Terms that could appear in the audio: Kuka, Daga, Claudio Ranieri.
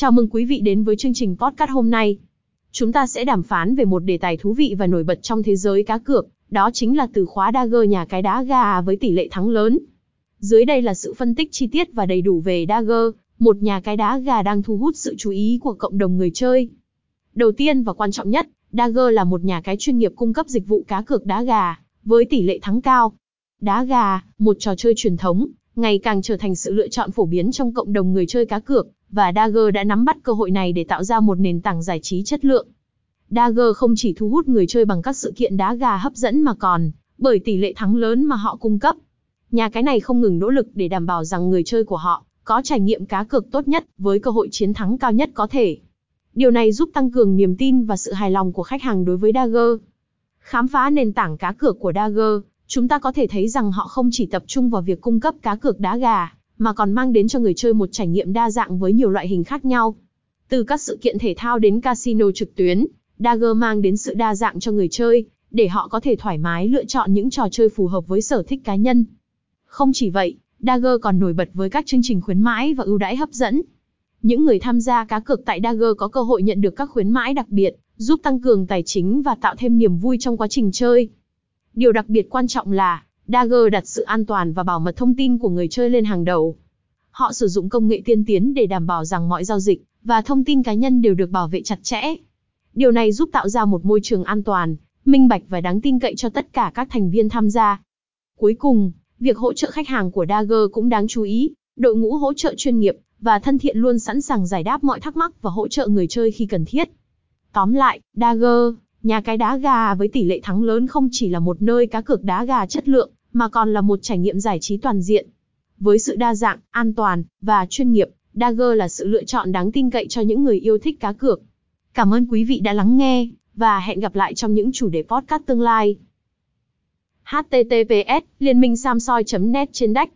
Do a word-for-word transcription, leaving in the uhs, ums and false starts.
Chào mừng quý vị đến với chương trình podcast hôm nay. Chúng ta sẽ đàm phán về một đề tài thú vị và nổi bật trong thế giới cá cược, đó chính là từ khóa Daga nhà cái đá gà với tỷ lệ thắng lớn. Dưới đây là sự phân tích chi tiết và đầy đủ về Daga, một nhà cái đá gà đang thu hút sự chú ý của cộng đồng người chơi. Đầu tiên và quan trọng nhất, Daga là một nhà cái chuyên nghiệp cung cấp dịch vụ cá cược đá gà với tỷ lệ thắng cao. Đá gà, một trò chơi truyền thống, ngày càng trở thành sự lựa chọn phổ biến trong cộng đồng người chơi cá cược, và Daga đã nắm bắt cơ hội này để tạo ra một nền tảng giải trí chất lượng. Daga không chỉ thu hút người chơi bằng các sự kiện đá gà hấp dẫn mà còn bởi tỷ lệ thắng lớn mà họ cung cấp. Nhà cái này không ngừng nỗ lực để đảm bảo rằng người chơi của họ có trải nghiệm cá cược tốt nhất với cơ hội chiến thắng cao nhất có thể. Điều này giúp tăng cường niềm tin và sự hài lòng của khách hàng đối với Daga. Khám phá nền tảng cá cược của Daga, chúng ta có thể thấy rằng họ không chỉ tập trung vào việc cung cấp cá cược đá gà, mà còn mang đến cho người chơi một trải nghiệm đa dạng với nhiều loại hình khác nhau. Từ các sự kiện thể thao đến casino trực tuyến, Daga mang đến sự đa dạng cho người chơi, để họ có thể thoải mái lựa chọn những trò chơi phù hợp với sở thích cá nhân. Không chỉ vậy, Daga còn nổi bật với các chương trình khuyến mãi và ưu đãi hấp dẫn. Những người tham gia cá cược tại Daga có cơ hội nhận được các khuyến mãi đặc biệt, giúp tăng cường tài chính và tạo thêm niềm vui trong quá trình chơi. Điều đặc biệt quan trọng là Daga đặt sự an toàn và bảo mật thông tin của người chơi lên hàng đầu. Họ sử dụng công nghệ tiên tiến để đảm bảo rằng mọi giao dịch và thông tin cá nhân đều được bảo vệ chặt chẽ. Điều này giúp tạo ra một môi trường an toàn, minh bạch và đáng tin cậy cho tất cả các thành viên tham gia. Cuối cùng, việc hỗ trợ khách hàng của Daga cũng đáng chú ý. Đội ngũ hỗ trợ chuyên nghiệp và thân thiện luôn sẵn sàng giải đáp mọi thắc mắc và hỗ trợ người chơi khi cần thiết. Tóm lại, Daga, nhà cái đá gà với tỷ lệ thắng lớn không chỉ là một nơi cá cược đá gà chất lượng, mà còn là một trải nghiệm giải trí toàn diện. Với sự đa dạng, an toàn và chuyên nghiệp, Daga là sự lựa chọn đáng tin cậy cho những người yêu thích cá cược. Cảm ơn quý vị đã lắng nghe và hẹn gặp lại trong những chủ đề podcast tương lai. https liên minh samsoi chấm net trên Daga